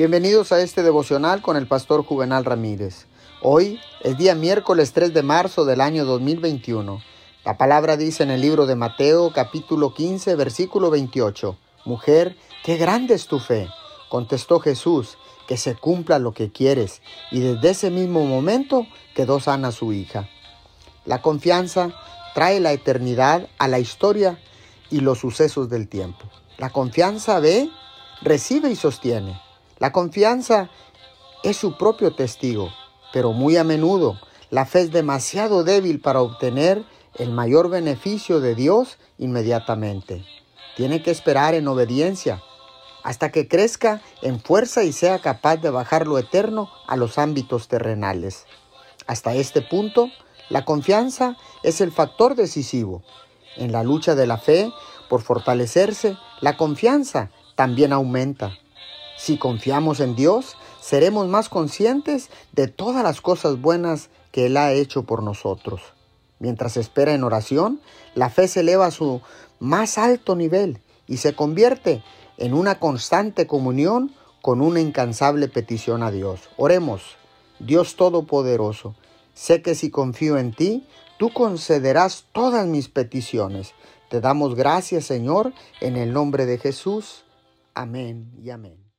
Bienvenidos a este devocional con el pastor Juvenal Ramírez. Hoy es día miércoles 3 de marzo del año 2021. La palabra dice en el libro de Mateo, capítulo 15, versículo 28. Mujer, qué grande es tu fe. Contestó Jesús, que se cumpla lo que quieres. Y desde ese mismo momento quedó sana su hija. La confianza trae la eternidad a la historia y los sucesos del tiempo. La confianza ve, recibe y sostiene. La confianza es su propio testigo, pero muy a menudo la fe es demasiado débil para obtener el mayor beneficio de Dios inmediatamente. Tiene que esperar en obediencia hasta que crezca en fuerza y sea capaz de bajar lo eterno a los ámbitos terrenales. Hasta este punto, la confianza es el factor decisivo. En la lucha de la fe, por fortalecerse, la confianza también aumenta. Si confiamos en Dios, seremos más conscientes de todas las cosas buenas que Él ha hecho por nosotros. Mientras espera en oración, la fe se eleva a su más alto nivel y se convierte en una constante comunión con una incansable petición a Dios. Oremos. Dios Todopoderoso, sé que si confío en ti, tú concederás todas mis peticiones. Te damos gracias, Señor, en el nombre de Jesús. Amén y amén.